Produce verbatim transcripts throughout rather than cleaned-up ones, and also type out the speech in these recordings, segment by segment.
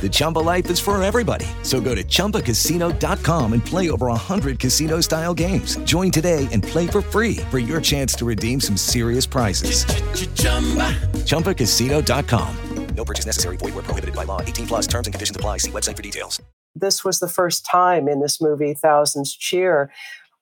The Chumba life is for everybody. So go to chumba casino dot com and play over one hundred casino-style games. Join today and play for free for your chance to redeem some serious prizes. Ch-ch-chumba. chumba casino dot com. No purchase necessary. Void where prohibited by law. eighteen plus terms and conditions apply. See website for details. This was the first time in this movie, Thousands Cheer.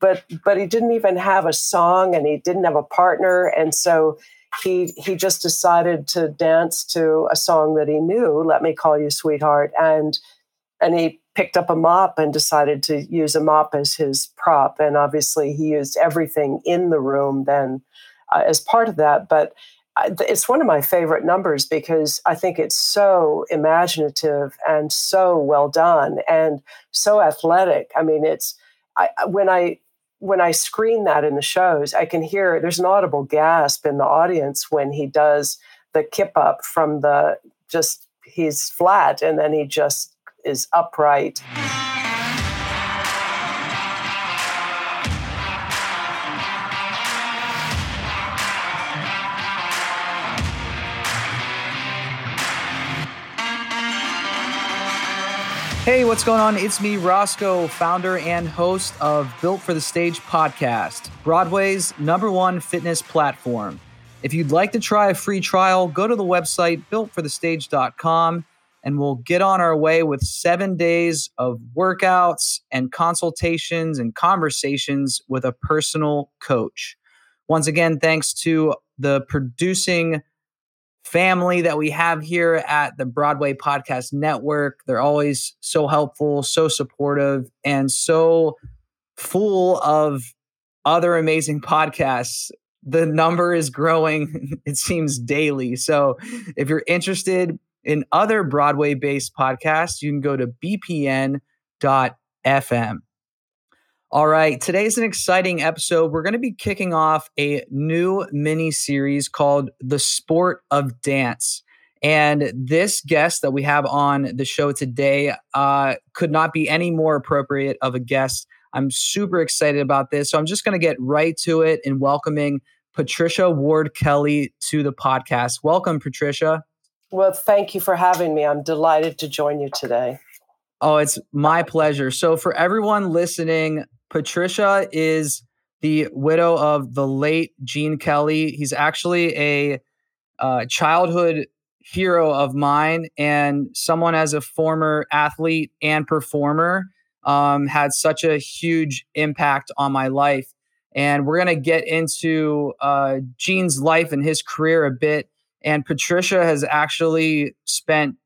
But but he didn't even have a song and he didn't have a partner. And so He he just decided to dance to a song that he knew, Let Me Call You Sweetheart, and and he picked up a mop and decided to use a mop as his prop. And obviously he used everything in the room then uh, as part of that. But I, it's one of my favorite numbers because I think it's so imaginative and so well done and so athletic. I mean, it's I, when I... when I screen that in the shows, I can hear there's an audible gasp in the audience when he does the kip up from the just he's flat and then he just is upright. Hey, what's going on? It's me, Roscoe, founder and host of Built for the Stage podcast, Broadway's number one fitness platform. If you'd like to try a free trial, go to the website built for the stage dot com and we'll get on our way with seven days of workouts and consultations and conversations with a personal coach. Once again, thanks to the producing family that we have here at the Broadway Podcast Network. They're always so helpful, so supportive, and so full of other amazing podcasts. The number is growing, it seems, daily. So if you're interested in other Broadway-based podcasts, you can go to b p n dot f m. All right, today's an exciting episode. We're going to be kicking off a new mini-series called The Sport of Dance. And this guest that we have on the show today uh, could not be any more appropriate of a guest. I'm super excited about this. So I'm just going to get right to it in welcoming Patricia Ward-Kelly to the podcast. Welcome, Patricia. Well, thank you for having me. I'm delighted to join you today. Oh, it's my pleasure. So for everyone listening, Patricia is the widow of the late Gene Kelly. He's actually a uh, childhood hero of mine and someone as a former athlete and performer um, had such a huge impact on my life. And we're going to get into uh, Gene's life and his career a bit. And Patricia has actually spent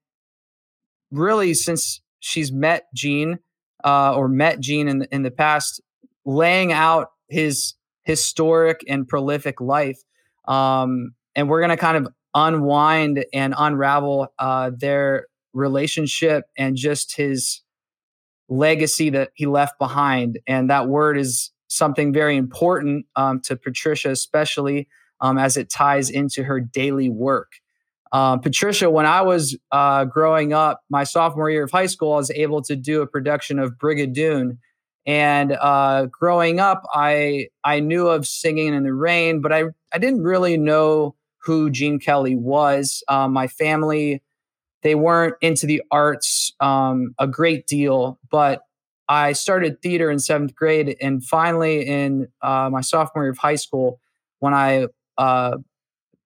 really since she's met Gene uh, or met Gene in the, in the past, laying out his historic and prolific life. Um, and we're going to kind of unwind and unravel uh, their relationship and just his legacy that he left behind. And that word is something very important um, to Patricia, especially um, as it ties into her daily work. Uh, Patricia, when I was uh, growing up, my sophomore year of high school, I was able to do a production of Brigadoon. And uh, growing up, I I knew of Singing in the Rain, but I, I didn't really know who Gene Kelly was. Uh, my family, they weren't into the arts um, a great deal, but I started theater in seventh grade. And finally, in uh, my sophomore year of high school, when I uh,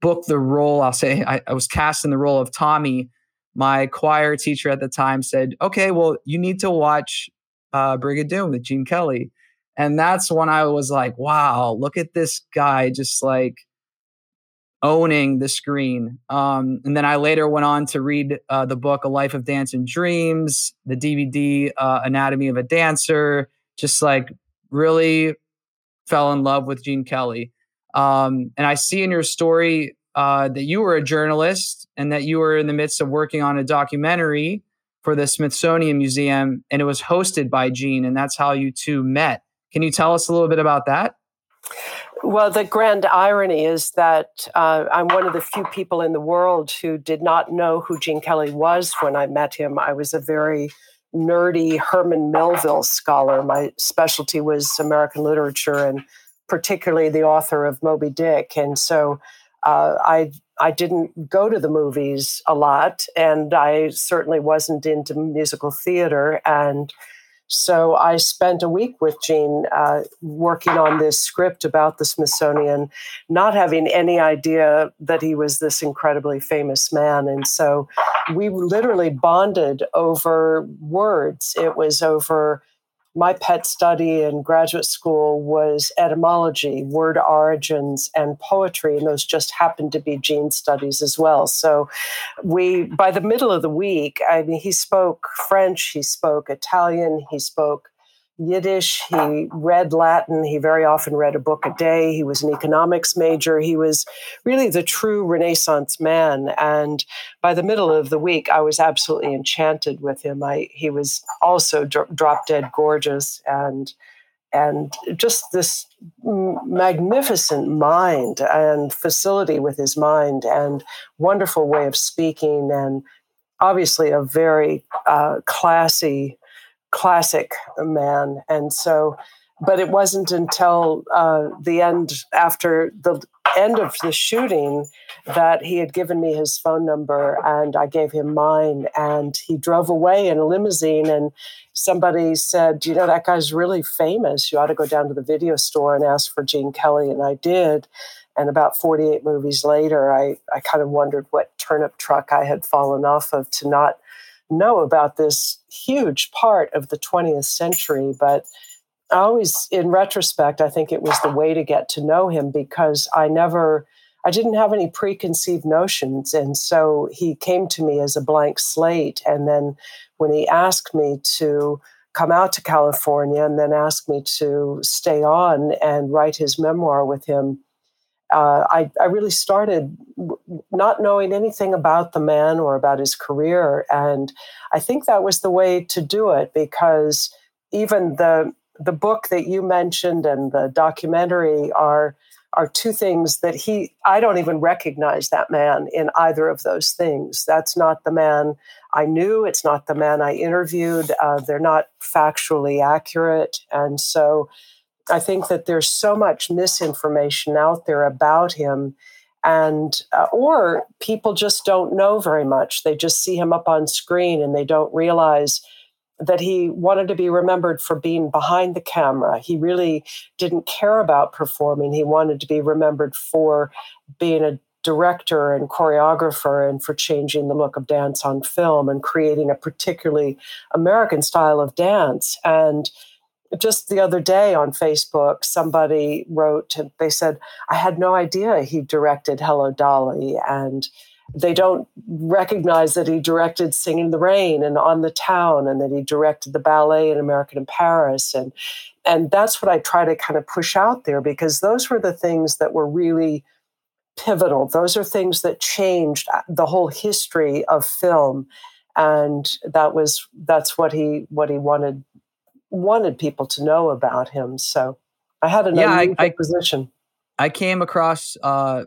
booked the role, I'll say I, I was cast in the role of Tommy. My choir teacher at the time said, okay, well, you need to watch uh, Brigadoon with Gene Kelly. And that's when I was like, wow, look at this guy just like owning the screen. Um, and then I later went on to read uh, the book, A Life of Dance and Dreams, the D V D, uh, Anatomy of a Dancer, just like really fell in love with Gene Kelly. Um, and I see in your story uh, that you were a journalist and that you were in the midst of working on a documentary for the Smithsonian Museum, and it was hosted by Gene, and that's how you two met. Can you tell us a little bit about that? Well, the grand irony is that uh, I'm one of the few people in the world who did not know who Gene Kelly was when I met him. I was a very nerdy Herman Melville scholar. My specialty was American literature and particularly the author of Moby Dick. And so uh, I I didn't go to the movies a lot, and I certainly wasn't into musical theater. And so I spent a week with Gene uh, working on this script about the Smithsonian, not having any idea that he was this incredibly famous man. And so we literally bonded over words. It was over my pet study in graduate school was etymology, word origins, and poetry, and those just happened to be Gene's studies as well. So we, by the middle of the week, I mean, he spoke French, he spoke Italian, he spoke Yiddish, he read Latin, he very often read a book a day, he was an economics major, he was really the true Renaissance man. And by the middle of the week, I was absolutely enchanted with him. I, he was also dro- drop dead gorgeous and and just this magnificent mind and facility with his mind and wonderful way of speaking, and obviously a very uh, classy classic man. And so, but it wasn't until uh, the end, after the end of the shooting, that he had given me his phone number and I gave him mine, and he drove away in a limousine, and somebody said, you know, that guy's really famous. You ought to go down to the video store and ask for Gene Kelly. And I did. And about forty-eight movies later, I, I kind of wondered what turnip truck I had fallen off of to not know about this huge part of the twentieth century. But I always, in retrospect, I think it was the way to get to know him, because I never, I didn't have any preconceived notions. And so he came to me as a blank slate. And then when he asked me to come out to California and then asked me to stay on and write his memoir with him, Uh, I, I really started w- not knowing anything about the man or about his career. And I think that was the way to do it, because even the the book that you mentioned and the documentary are are two things that he, I don't even recognize that man in either of those things. That's not the man I knew. It's not the man I interviewed. Uh, they're not factually accurate. And so I think that there's so much misinformation out there about him, and uh, or people just don't know very much. They just see him up on screen and they don't realize that he wanted to be remembered for being behind the camera. He really didn't care about performing. He wanted to be remembered for being a director and choreographer and for changing the look of dance on film and creating a particularly American style of dance. And just the other day on Facebook, somebody wrote, they said, I had no idea he directed Hello Dolly, and they don't recognize that he directed Singing in the Rain and On the Town, and that he directed the ballet in American in Paris. And, and that's what I try to kind of push out there, because those were the things that were really pivotal. Those are things that changed the whole history of film. And that was, that's what he, what he wanted wanted people to know about him. So I had an yeah, unusual I, I, position. I came across uh,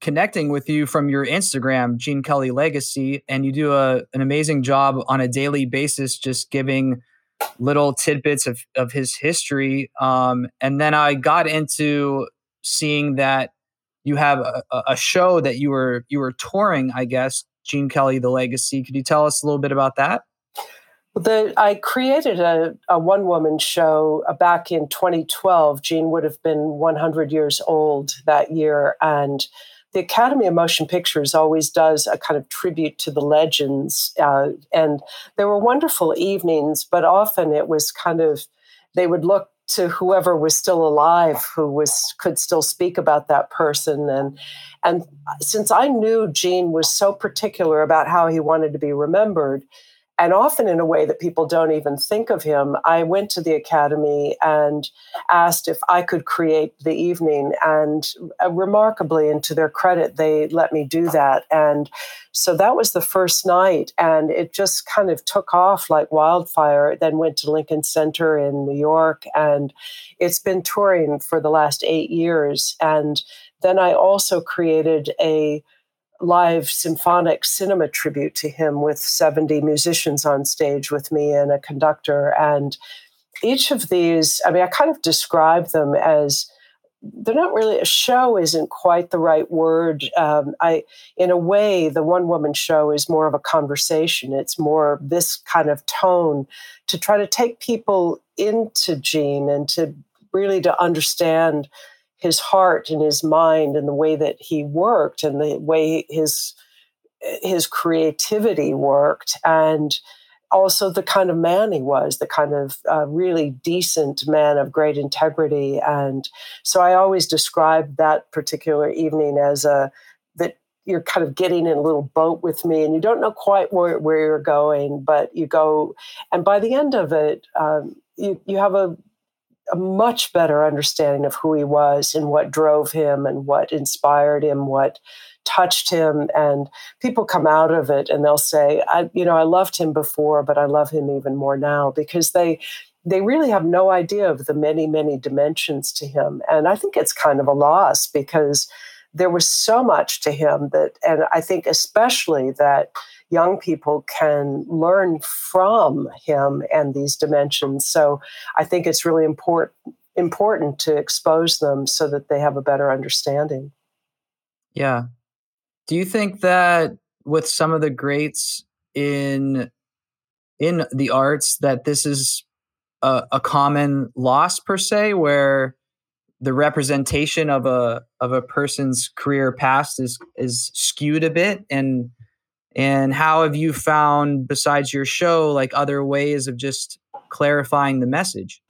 connecting with you from your Instagram, Gene Kelly Legacy, and you do a, an amazing job on a daily basis, just giving little tidbits of, of his history. Um, and then I got into seeing that you have a, a show that you were, you were touring, I guess, Gene Kelly, The Legacy. Could you tell us a little bit about that? The, I created a, a one-woman show back in twenty twelve. Gene would have been one hundred years old that year. And the Academy of Motion Pictures always does a kind of tribute to the legends. Uh, and there were wonderful evenings, but often it was kind of, they would look to whoever was still alive, who was could still speak about that person. And and since I knew Gene was so particular about how he wanted to be remembered, and often in a way that people don't even think of him, I went to the Academy and asked if I could create the evening. And uh, remarkably, and to their credit, they let me do that. And so that was the first night. And it just kind of took off like wildfire. It then went to Lincoln Center in New York. And it's been touring for the last eight years. And then I also created a live symphonic cinema tribute to him with seventy musicians on stage with me and a conductor. And each of these, I mean, I kind of describe them as, they're not really, a show isn't quite the right word. Um, I, in a way, the one woman show is more of a conversation. It's more this kind of tone to try to take people into Gene and to really to understand his heart and his mind and the way that he worked and the way his his creativity worked, and also the kind of man he was, the kind of uh, really decent man of great integrity. And so I always describe that particular evening as a, that you're kind of getting in a little boat with me and you don't know quite where, where you're going, but you go, and by the end of it, um, you, you have a, a much better understanding of who he was and what drove him and what inspired him, what touched him. And people come out of it and they'll say, I, you know, I loved him before, but I love him even more now, because they, they really have no idea of the many, many dimensions to him. And I think it's kind of a loss, because there was so much to him that, and I think especially that young people can learn from him and these dimensions. So I think it's really important important to expose them so that they have a better understanding. Yeah. Do you think that with some of the greats in in the arts that this is a, a common loss per se, where the representation of a of a person's career past is is skewed a bit? And And how have you found, besides your show, like other ways of just clarifying the message?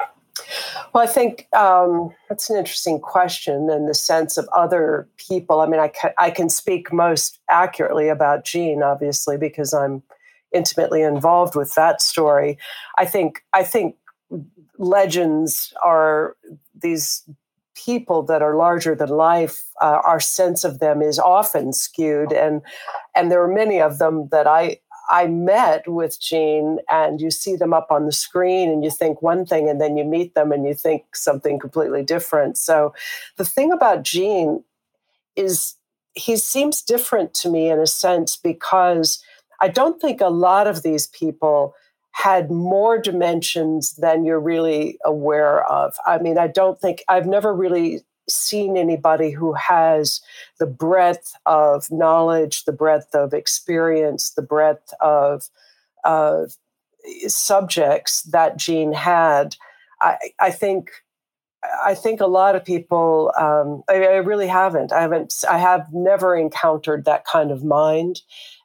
Well, I think um, that's an interesting question in the sense of other people. I mean, I can, I can speak most accurately about Gene, obviously, because I'm intimately involved with that story. I think I think legends are these people that are larger than life. Uh, our sense of them is often skewed, and and there are many of them that I I met with Gene, and you see them up on the screen and you think one thing, and then you meet them and you think something completely different. So the thing about Gene is he seems different to me in a sense, because I don't think a lot of these people had more dimensions than you're really aware of. I mean, I don't think, I've never really seen anybody who has the breadth of knowledge, the breadth of experience, the breadth of uh, subjects that Gene had. I, I think I think a lot of people, um, I, I really haven't. I haven't, I have never encountered that kind of mind.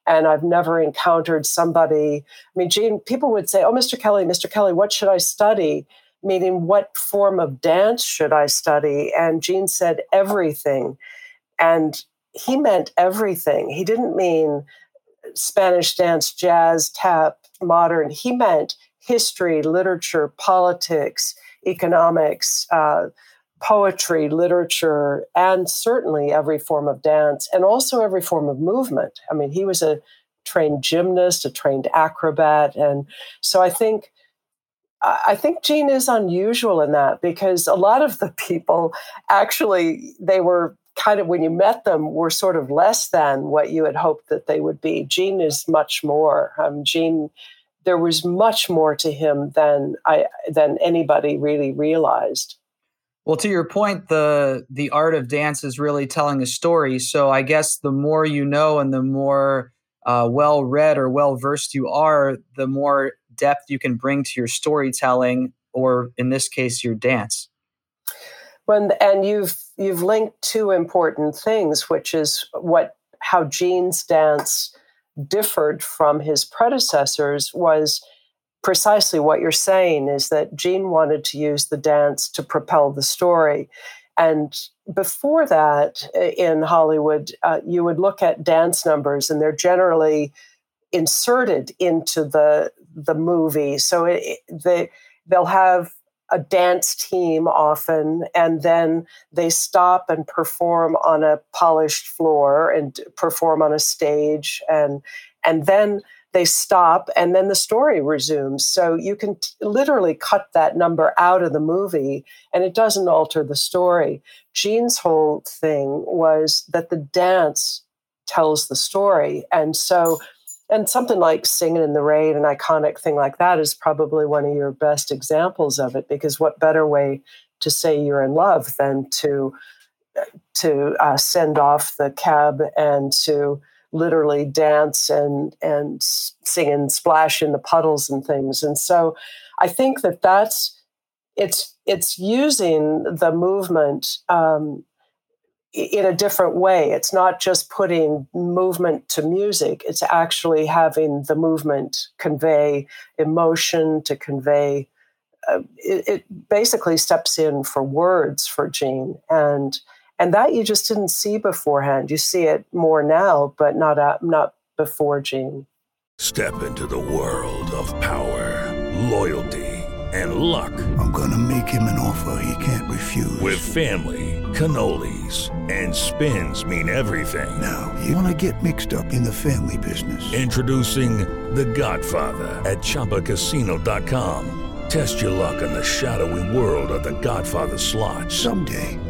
And I've never encountered somebody, I mean, Gene, people would say, oh, Mister Kelly, Mister Kelly, what should I study? Meaning, what form of dance should I study? And Gene said, everything. And he meant everything. He didn't mean Spanish dance, jazz, tap, modern. He meant history, literature, politics, economics, uh, poetry, literature, and certainly every form of dance, and also every form of movement. I mean, he was a trained gymnast, a trained acrobat. And so I think I think Gene is unusual in that, because a lot of the people actually, they were kind of, when you met them, were sort of less than what you had hoped that they would be. Gene is much more. Um, Gene, there was much more to him than I than anybody really realized. Well, to your point, the the art of dance is really telling a story. So I guess the more you know and the more uh, well-read or well-versed you are, the more depth you can bring to your storytelling, or in this case, your dance. When, and you've you've linked two important things, which is what how Gene's dance differed from his predecessors was precisely what you're saying is that Gene wanted to use the dance to propel the story. And before that, in Hollywood, uh, you would look at dance numbers, and they're generally inserted into the the movie. So it, they they'll have a dance team often, and then they stop and perform on a polished floor and perform on a stage, and and then they stop, and then the story resumes. So you can t- literally cut that number out of the movie, and it doesn't alter the story. Gene's whole thing was that the dance tells the story. And so, and something like Singing in the Rain, an iconic thing like that, is probably one of your best examples of it, because what better way to say you're in love than to, to uh, send off the cab and to literally dance and and sing and splash in the puddles and things. And so I think that that's it's it's using the movement um, in a different way. It's not just putting movement to music. It's actually having the movement convey emotion, to convey. Uh, it, it basically steps in for words for Gene, and. And that you just didn't see beforehand. You see it more now, but not uh, not before Gene. Step into the world of power, loyalty, and luck. I'm going to make him an offer he can't refuse. With family, cannolis, and spins mean everything. Now, you want to get mixed up in the family business. Introducing The Godfather at Chumba Casino dot com. Test your luck in the shadowy world of The Godfather slot. Someday,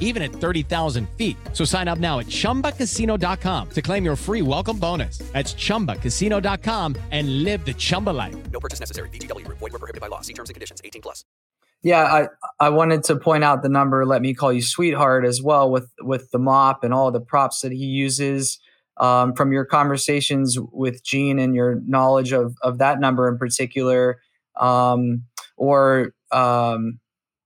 even at thirty thousand feet. So sign up now at Chumba Casino dot com to claim your free welcome bonus. That's Chumba Casino dot com and live the Chumba life. No purchase necessary. V G W Group. Void where prohibited by law. See terms and conditions. eighteen plus. Yeah, I, I wanted to point out the number Let Me Call You Sweetheart as well, with, with the mop and all the props that he uses. Um, from your conversations with Gene and your knowledge of, of that number in particular, um, or... Um,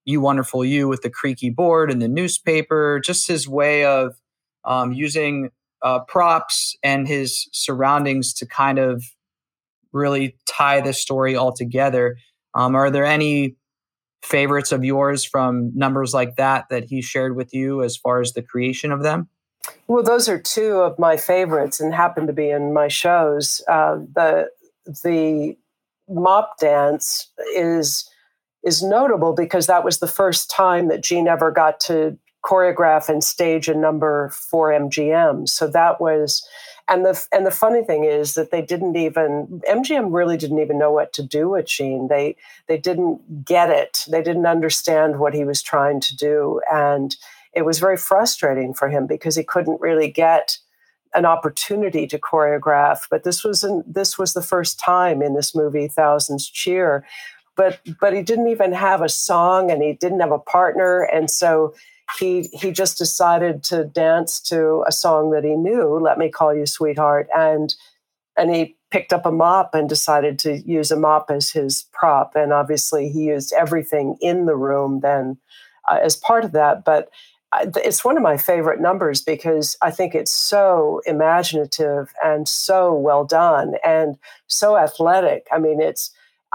You Wonderful You with the creaky board and the newspaper, just his way of um, using uh, props and his surroundings to kind of really tie the story all together. Um, are there any favorites of yours from numbers like that that he shared with you as far as the creation of them? Well, those are two of my favorites and happen to be in my shows. Uh, the the mop dance is... is notable because that was the first time that Gene ever got to choreograph and stage a number for M G M. So that was, and the and the funny thing is that they didn't even, M G M really didn't even know what to do with Gene. They they didn't get it. They didn't understand what he was trying to do. And it was very frustrating for him because he couldn't really get an opportunity to choreograph. But this was, an, this was the first time in this movie, Thousands Cheer. But but he didn't even have a song, and he didn't have a partner, and so he he just decided to dance to a song that he knew, "Let Me Call You Sweetheart," and and he picked up a mop and decided to use a mop as his prop, and obviously he used everything in the room then uh, as part of that. But I, it's one of my favorite numbers because I think it's so imaginative and so well done and so athletic. I mean, it's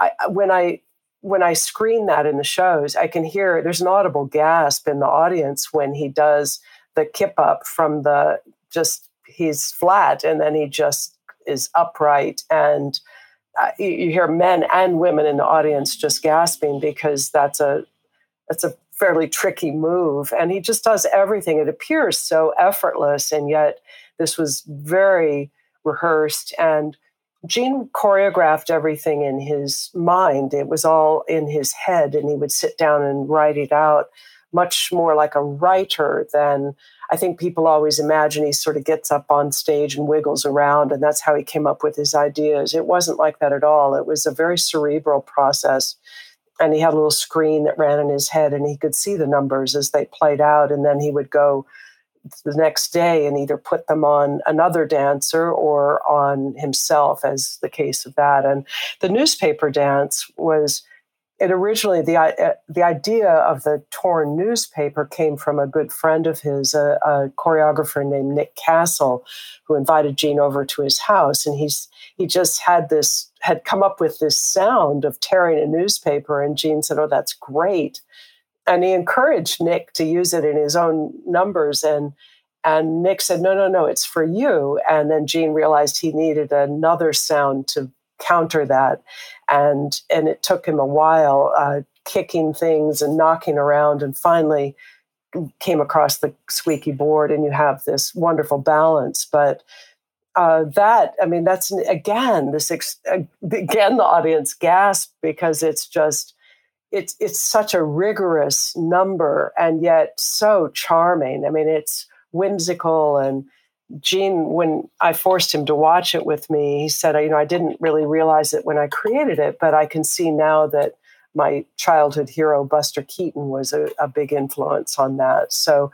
I, when I. When I screen that in the shows, I can hear there's an audible gasp in the audience when he does the kip up from the just he's flat and then he just is upright. And uh, you hear men and women in the audience just gasping because that's a that's a fairly tricky move. And he just does everything. It appears so effortless. And yet this was very rehearsed, and Gene choreographed everything in his mind. It was all in his head, and he would sit down and write it out. much more like a writer than, I think people always imagine he sort of gets up on stage and wiggles around, and that's how he came up with his ideas. It wasn't like that at all. It was a very cerebral process. And he had a little screen that ran in his head, and he could see the numbers as they played out. And then he would go the next day and either put them on another dancer or on himself, as the case of that. And the newspaper dance was, it originally, the, the idea of the torn newspaper came from a good friend of his, a, a choreographer named Nick Castle, who invited Gene over to his house. And he's he just had this, had come up with this sound of tearing a newspaper. And Gene said, "Oh, that's great." And he encouraged Nick to use it in his own numbers. And and Nick said, no, no, no, it's for you. And then Gene realized he needed another sound to counter that. And and it took him a while, uh, kicking things and knocking around, and finally came across the squeaky board, and you have this wonderful balance. But uh, that, I mean, that's, again, this ex- again, the audience gasped, because it's just, It's it's such a rigorous number, and yet so charming. I mean, it's whimsical. And Gene, when I forced him to watch it with me, he said, you know, I didn't really realize it when I created it, but I can see now that my childhood hero, Buster Keaton, was a, a big influence on that. So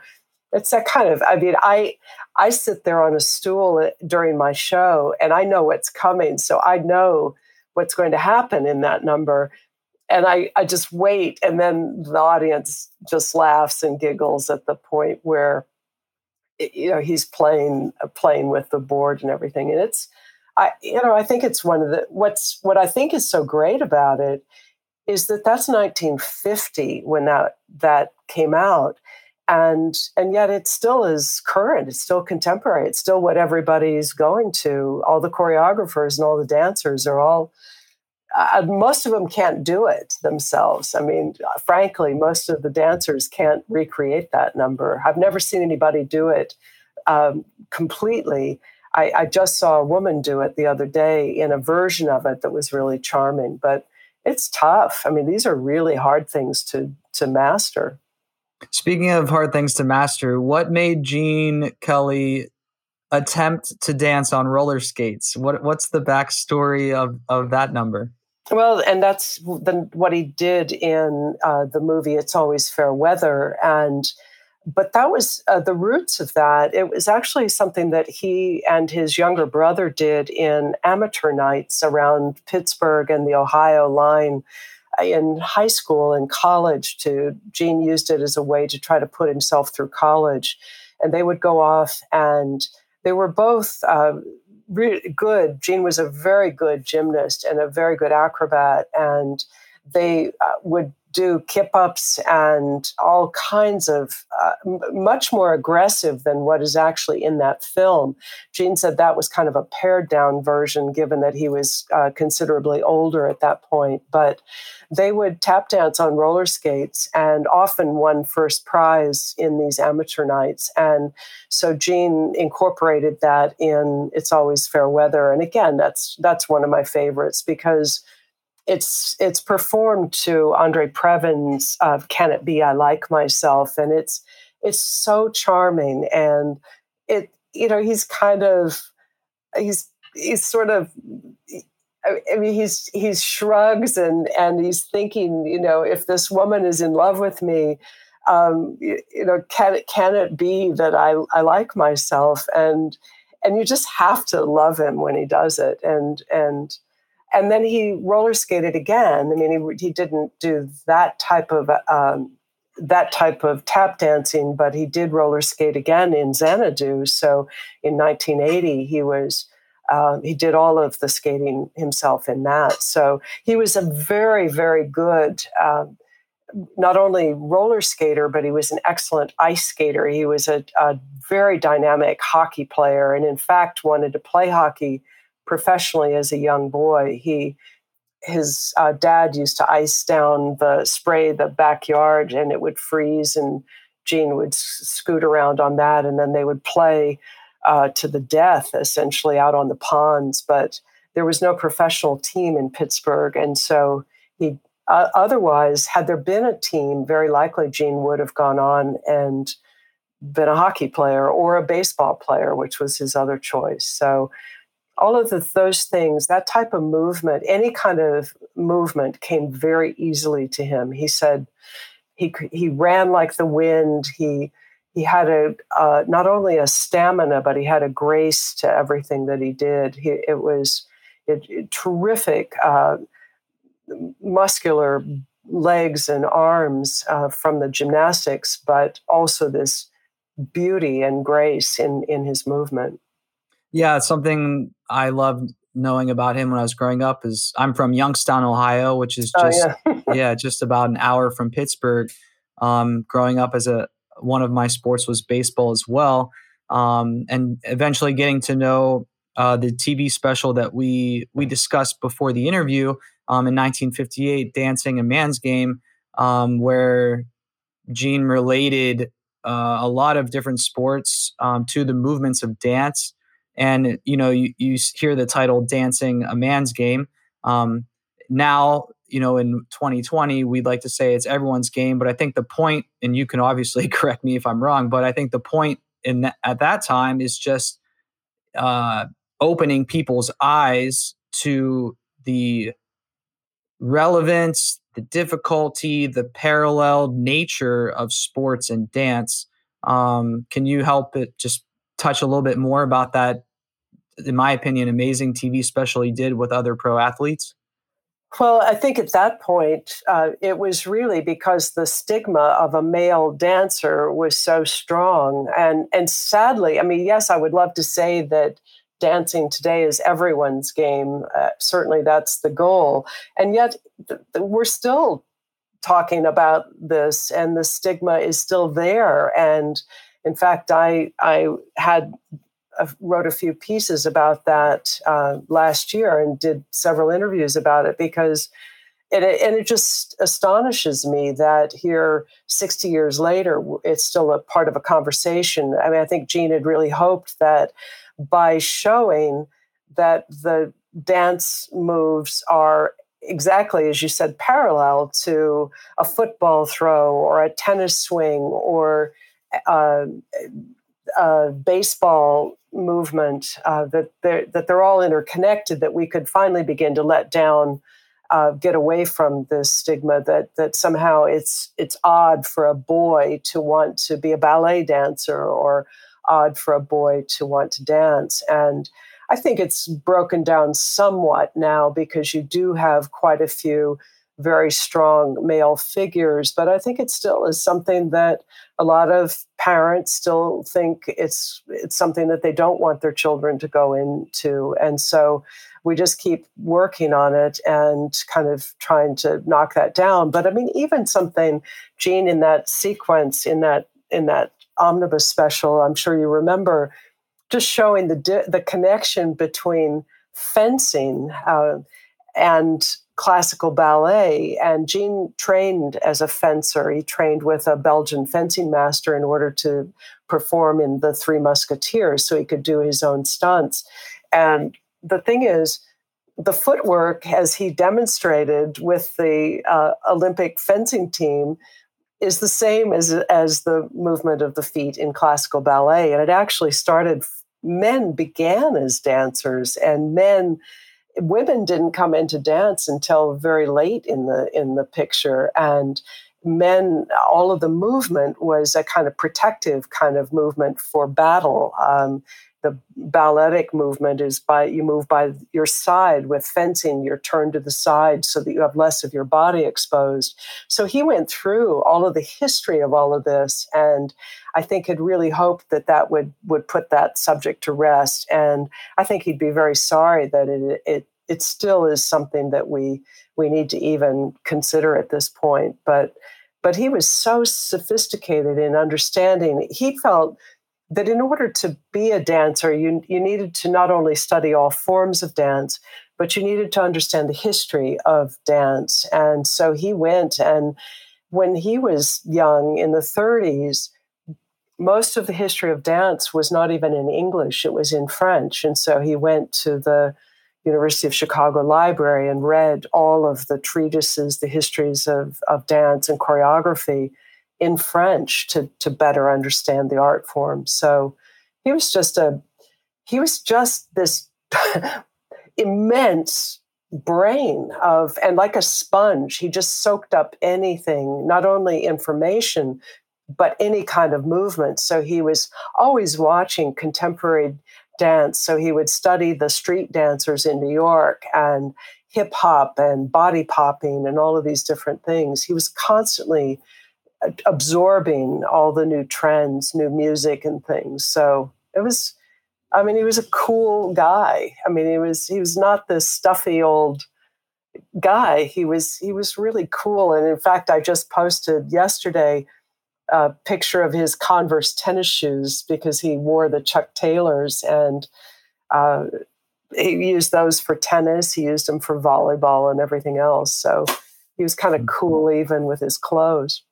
it's that kind of, I mean, I I sit there on a stool during my show, and I know what's coming. So I know what's going to happen in that number. And I, I just wait, and then the audience just laughs and giggles at the point where, you know, he's playing playing with the board and everything. And it's, I you know, I think it's one of the what's what I think is so great about it is that that's nineteen fifty when that that came out, and and yet it still is current. It's still contemporary. It's still what everybody's going to. All the choreographers and all the dancers are all. Uh, most of them can't do it themselves. I mean, frankly, most of the dancers can't recreate that number. I've never seen anybody do it um, completely. I, I just saw a woman do it the other day in a version of it that was really charming, but it's tough. I mean, these are really hard things to, to master. Speaking of hard things to master, what made Gene Kelly attempt to dance on roller skates? What, what's the backstory of, of that number? Well, and that's the, what he did in uh, the movie It's Always Fair Weather. And but that was uh, the roots of that. It was actually something that he and his younger brother did in amateur nights around Pittsburgh and the Ohio line in high school and college. To Gene used it as a way to try to put himself through college. And they would go off, and they were both uh, really good. Gene was a very good gymnast and a very good acrobat, and they uh, would do kip-ups and all kinds of, uh, m- much more aggressive than what is actually in that film. Gene said that was kind of a pared-down version, given that he was uh, considerably older at that point. But they would tap dance on roller skates and often won first prize in these amateur nights. And so Gene incorporated that in It's Always Fair Weather. And again, that's that's one of my favorites, because It's it's performed to Andre Previn's uh, "Can It Be I Like Myself," and it's it's so charming. And it you know he's kind of he's he's sort of I mean he's he shrugs and and he's thinking, you know if this woman is in love with me, um, you, you know can it can it be that I I like myself? And and you just have to love him when he does it. And and. And then he roller skated again. I mean, he he didn't do that type of um, that type of tap dancing, but he did roller skate again in Xanadu. So in nineteen eighty, he was um, he did all of the skating himself in that. So he was a very, very good um, not only roller skater, but he was an excellent ice skater. He was a, a very dynamic hockey player, and in fact wanted to play hockey professionally as a young boy. He, his uh, dad used to ice down the spray, the backyard, and it would freeze, and Gene would scoot around on that. And then they would play uh, to the death, essentially, out on the ponds. But there was no professional team in Pittsburgh. And so he Uh, otherwise, had there been a team, very likely Gene would have gone on and been a hockey player or a baseball player, which was his other choice. So all of the, those things, that type of movement, any kind of movement came very easily to him. He said he he ran like the wind. He he had a uh, not only a stamina, but he had a grace to everything that he did. He, it was it, it, terrific uh, muscular legs and arms uh, from the gymnastics, but also this beauty and grace in, in his movement. Yeah, something I loved knowing about him when I was growing up is I'm from Youngstown, Ohio, which is just, oh, yeah. yeah, just about an hour from Pittsburgh. Um, growing up as a, one of my sports was baseball as well. Um, and eventually getting to know uh, the T V special that we, we discussed before the interview um, in nineteen fifty-eight, Dancing a Man's Game, um, where Gene related uh, a lot of different sports um, to the movements of dance. And, you know, you, you hear the title Dancing a Man's Game. Um, now, you know, in twenty twenty, we'd like to say it's everyone's game. But I think the point, and you can obviously correct me if I'm wrong, but I think the point in th- at that time is just uh, opening people's eyes to the relevance, the difficulty, the parallel nature of sports and dance. Um, can you help it just touch a little bit more about that, in my opinion, amazing T V special he did with other pro athletes? Well, I think at that point, uh, it was really because the stigma of a male dancer was so strong. And and sadly, I mean, yes, I would love to say that dancing today is everyone's game. Uh, certainly that's the goal. And yet th- th- we're still talking about this and the stigma is still there. And in fact, I I had uh, wrote a few pieces about that uh, last year and did several interviews about it because, it, and it just astonishes me that here sixty years later, it's still a part of a conversation. I mean, I think Gene had really hoped that by showing that the dance moves are exactly, as you said, parallel to a football throw or a tennis swing or Uh, uh, baseball movement, uh, that they're, that they're all interconnected, that we could finally begin to let down, uh, get away from this stigma that that somehow it's it's odd for a boy to want to be a ballet dancer or odd for a boy to want to dance. And I think it's broken down somewhat now because you do have quite a few very strong male figures, but I think it still is something that a lot of parents still think it's it's something that they don't want their children to go into. And so we just keep working on it and kind of trying to knock that down. But I mean, even something, Gene, in that sequence, in that in that omnibus special, I'm sure you remember, just showing the, di- the connection between fencing uh, and classical ballet. And Gene trained as a fencer. He trained with a Belgian fencing master in order to perform in The Three Musketeers so he could do his own stunts. And the thing is, the footwork, as he demonstrated with the uh, Olympic fencing team, is the same as, as the movement of the feet in classical ballet. And it actually started, men began as dancers and men women didn't come into dance until very late in the in the picture, and men, all of the movement was a kind of protective kind of movement for battle. Um, the balletic movement is by you move by your side. With fencing, you're turned to the side so that you have less of your body exposed. So he went through all of the history of all of this, and I think had really hoped that that would, would put that subject to rest. And I think he'd be very sorry that it it it still is something that we we need to even consider at this point. But but he was so sophisticated in understanding. He felt that in order to be a dancer, you you needed to not only study all forms of dance, but you needed to understand the history of dance. And so he went, and when he was young in the thirties, most of the history of dance was not even in English, it was in French. And so he went to the University of Chicago Library and read all of the treatises, the histories of, of dance and choreography in French to, to better understand the art form. So he was just a, he was just this immense brain of, and like a sponge, he just soaked up anything, not only information, but any kind of movement. So he was always watching contemporary dance. So he would study the street dancers in New York and hip hop and body popping and all of these different things. He was constantly absorbing all the new trends, new music and things. So it was, I mean, he was a cool guy. I mean, he was, he was not this stuffy old guy. He was, he was really cool. And in fact, I just posted yesterday a picture of his Converse tennis shoes because he wore the Chuck Taylors, and uh, he used those for tennis. He used them for volleyball and everything else. So he was kind of cool even with his clothes.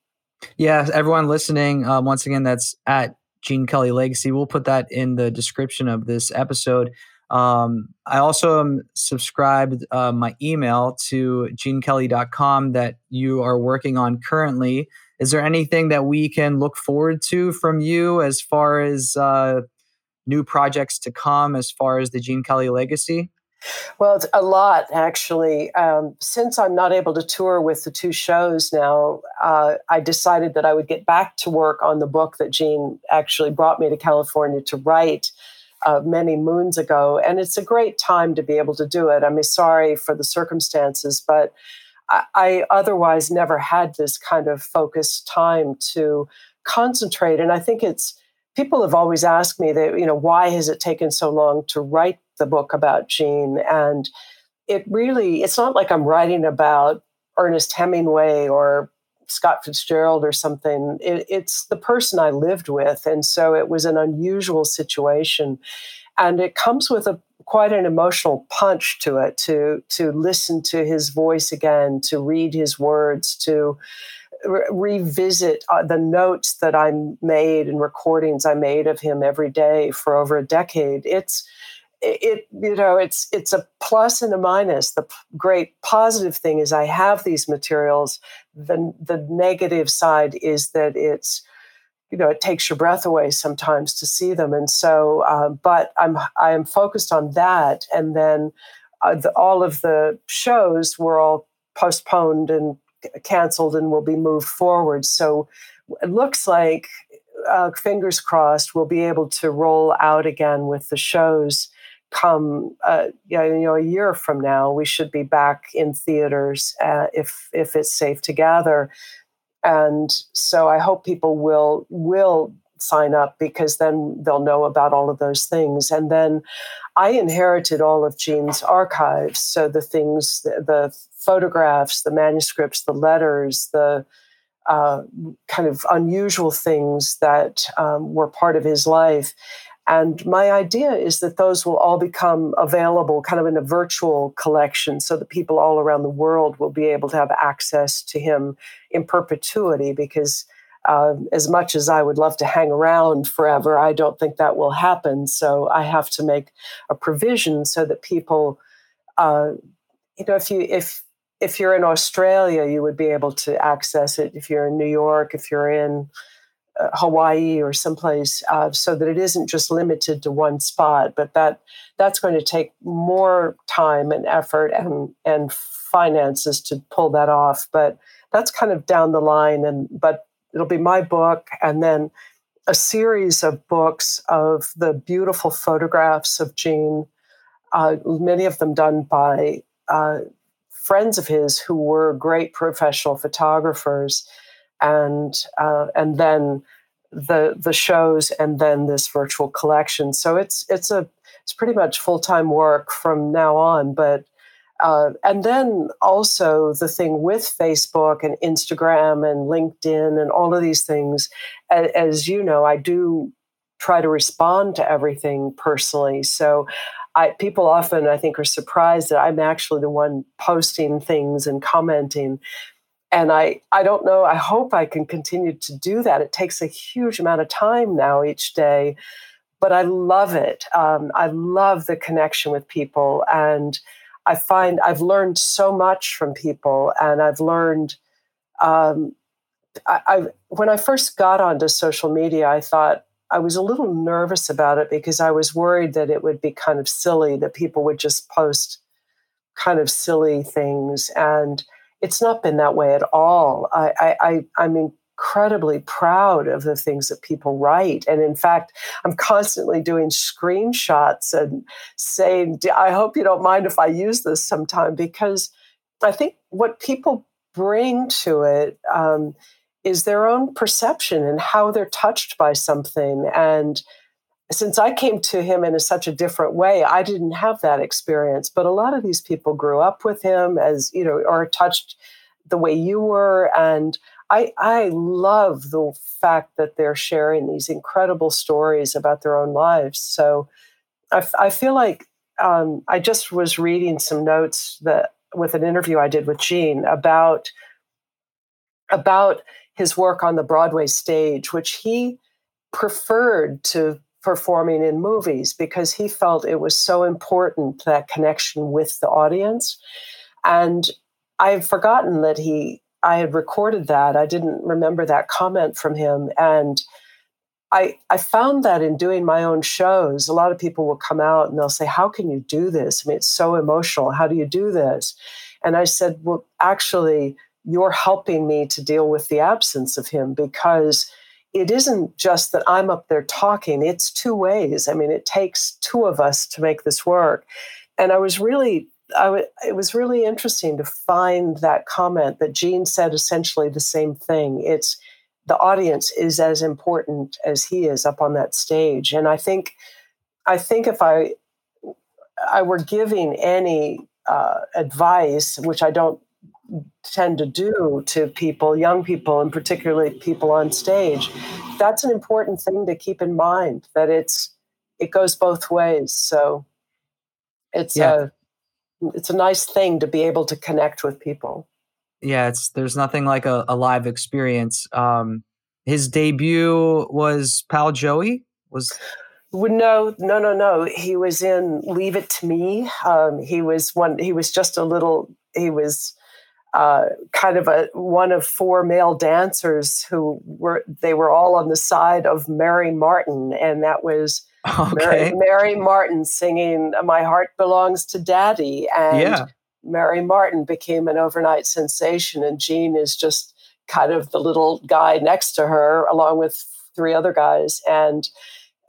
Yeah, everyone listening, uh, once again, that's at Gene Kelly Legacy. We'll put that in the description of this episode. Um, I also am subscribed uh, my email to gene kelly dot com that you are working on currently. Is there anything that we can look forward to from you as far as uh, new projects to come, as far as the Gene Kelly Legacy? Well, it's a lot, actually. Um, since I'm not able to tour with the two shows now, uh, I decided that I would get back to work on the book that Gene actually brought me to California to write uh, many moons ago. And it's a great time to be able to do it. I'm sorry for the circumstances, but I, I otherwise never had this kind of focused time to concentrate. And I think it's, people have always asked me that, you know, why has it taken so long to write the book about Gene? And it really, it's not like I'm writing about Ernest Hemingway or Scott Fitzgerald or something. It, it's the person I lived with. And so it was an unusual situation. And it comes with a quite an emotional punch to it, to, to listen to his voice again, to read his words, to re- revisit uh, the notes that I made and recordings I made of him every day for over a decade. It's, It, you know, it's it's a plus and a minus. The p- great positive thing is I have these materials. The, the negative side is that it's, you know, it takes your breath away sometimes to see them. And so, uh, but I'm I am focused on that. And then uh, the, all of the shows were all postponed and c- canceled and will be moved forward. So it looks like, uh, fingers crossed, we'll be able to roll out again with the shows. Come, uh, you know, a year from now, we should be back in theaters uh, if if it's safe to gather. And so I hope people will will sign up, because then they'll know about all of those things. And then I inherited all of Gene's archives, so the things, the, the photographs, the manuscripts, the letters, the uh, kind of unusual things that um, were part of his life. And my idea is that those will all become available kind of in a virtual collection, so that people all around the world will be able to have access to him in perpetuity, because uh, as much as I would love to hang around forever, I don't think that will happen. So I have to make a provision so that people, uh, you know, if you if if you're in Australia, you would be able to access it. If you're in New York, if you're in Hawaii or someplace, uh, so that it isn't just limited to one spot, but that that's going to take more time and effort and and finances to pull that off. But that's kind of down the line. And but it'll be my book, and then a series of books of the beautiful photographs of Gene, uh, many of them done by uh, friends of his who were great professional photographers. And uh, and then the the shows, and then this virtual collection. So it's it's a it's pretty much full time work from now on. But uh, and then also the thing with Facebook and Instagram and LinkedIn and all of these things, as, as you know, I do try to respond to everything personally. So I, people often I think are surprised that I'm actually the one posting things and commenting. And I, I don't know, I hope I can continue to do that. It takes a huge amount of time now each day, but I love it. Um, I love the connection with people. And I find I've learned so much from people. And I've learned, um, I, I when I first got onto social media, I thought I was a little nervous about it because I was worried that it would be kind of silly, that people would just post kind of silly things. And it's not been that way at all. I, I, I, I'm incredibly proud of the things that people write. And in fact, I'm constantly doing screenshots and saying, I hope you don't mind if I use this sometime, because I think what people bring to it um, is their own perception and how they're touched by something. And since I came to him in a, such a different way, I didn't have that experience. But a lot of these people grew up with him, as you know, or touched the way you were. And I, I love the fact that they're sharing these incredible stories about their own lives. So I, I feel like um, I just was reading some notes that with an interview I did with Gene about about his work on the Broadway stage, which he preferred to performing in movies because he felt it was so important, that connection with the audience. And I had forgotten that he, I had recorded that. I didn't remember that comment from him. And I, I found that in doing my own shows, a lot of people will come out and they'll say, how can you do this? I mean, it's so emotional. How do you do this? And I said, well, actually, you're helping me to deal with the absence of him, because it isn't just that I'm up there talking. It's two ways. I mean, it takes two of us to make this work. And I was really, I w- it was really interesting to find that comment that Gene said essentially the same thing. It's the audience is as important as he is up on that stage. And I think, I think if I, I were giving any uh, advice, which I don't tend to do to people, young people, and particularly people on stage, that's an important thing to keep in mind, that it's, it goes both ways. So it's yeah. a, it's a nice thing to be able to connect with people. Yeah. It's, there's nothing like a, a live experience. Um, his debut was Pal Joey was No, no, no, no. He was in Leave It to Me. Um, he was one, he was just a little, he was, Uh, kind of a one of four male dancers who were, they were all on the side of Mary Martin. And that was okay. Mary, Mary Martin singing My Heart Belongs to Daddy. And yeah. Mary Martin became an overnight sensation. And Gene is just kind of the little guy next to her, along with three other guys. And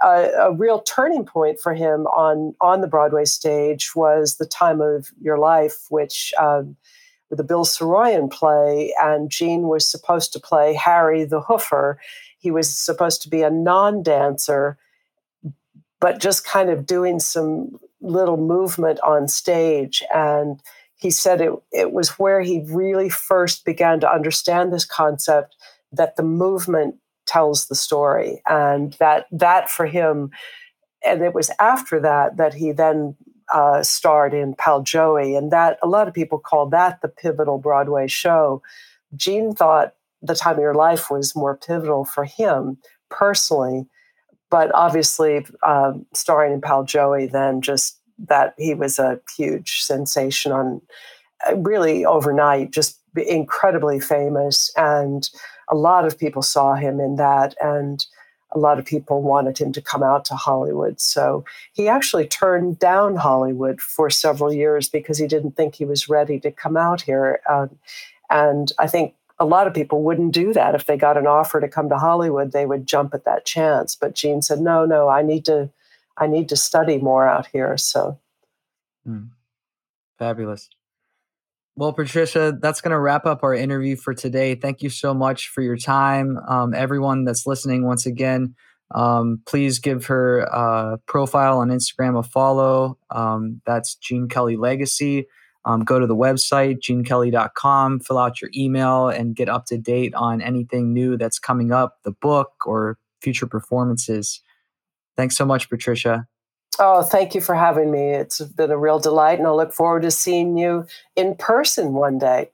uh, a real turning point for him on, on the Broadway stage was The Time of Your Life, which, um, with a Bill Saroyan play, and Gene was supposed to play Harry the Hoofer. He was supposed to be a non-dancer, but just kind of doing some little movement on stage. And he said it, it was where he really first began to understand this concept that the movement tells the story. And that, that for him, and it was after that, that he then Uh, starred in Pal Joey, and that a lot of people call that the pivotal Broadway show. Gene thought The Time of Your Life was more pivotal for him personally, but obviously um, starring in Pal Joey, then just that he was a huge sensation on uh, really overnight, just incredibly famous, and a lot of people saw him in that, and a lot of people wanted him to come out to Hollywood. So he actually turned down Hollywood for several years because he didn't think he was ready to come out here. Um, and I think a lot of people wouldn't do that. If they got an offer to come to Hollywood, they would jump at that chance. But Gene said, no, no, I need to, I need to study more out here. So. Mm. Fabulous. Well, Patricia, that's going to wrap up our interview for today. Thank you so much for your time. Um, everyone that's listening, once again, um, please give her uh, profile on Instagram a follow. Um, that's Gene Kelly Legacy. Um, go to the website, gene kelly dot com, fill out your email, and get up to date on anything new that's coming up, the book, or future performances. Thanks so much, Patricia. Oh, thank you for having me. It's been a real delight, and I look forward to seeing you in person one day.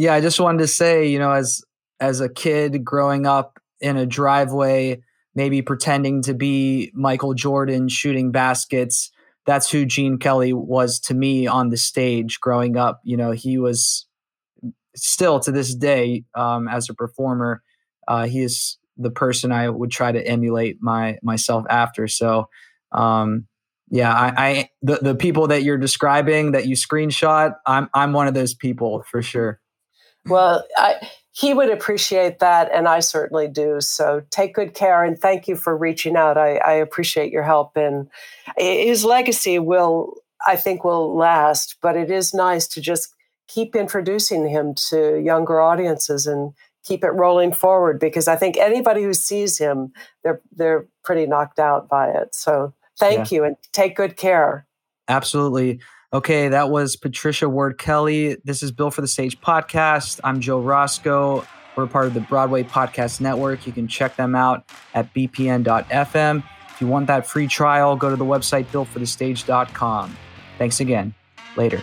Yeah, I just wanted to say, you know, as as a kid growing up in a driveway maybe pretending to be Michael Jordan shooting baskets. That's who Gene Kelly was to me on the stage growing up. You know, he was still to this day, um, as a performer, uh, he is the person I would try to emulate my myself after. So, um, yeah, I, I the, the people that you're describing that you screenshot, I'm I'm one of those people for sure. Well, I, he would appreciate that, and I certainly do. So take good care, and thank you for reaching out. I, I appreciate your help, and his legacy will, I think, will last. But it is nice to just keep introducing him to younger audiences and keep it rolling forward, because I think anybody who sees him, they're they're pretty knocked out by it. So thank yeah. you, and take good care. Absolutely. Okay, that was Patricia Ward-Kelly. This is Built for the Stage podcast. I'm Joe Roscoe. We're part of the Broadway Podcast Network. You can check them out at b p n dot f m. If you want that free trial, go to the website built for the stage dot com. Thanks again. Later.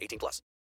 eighteen plus.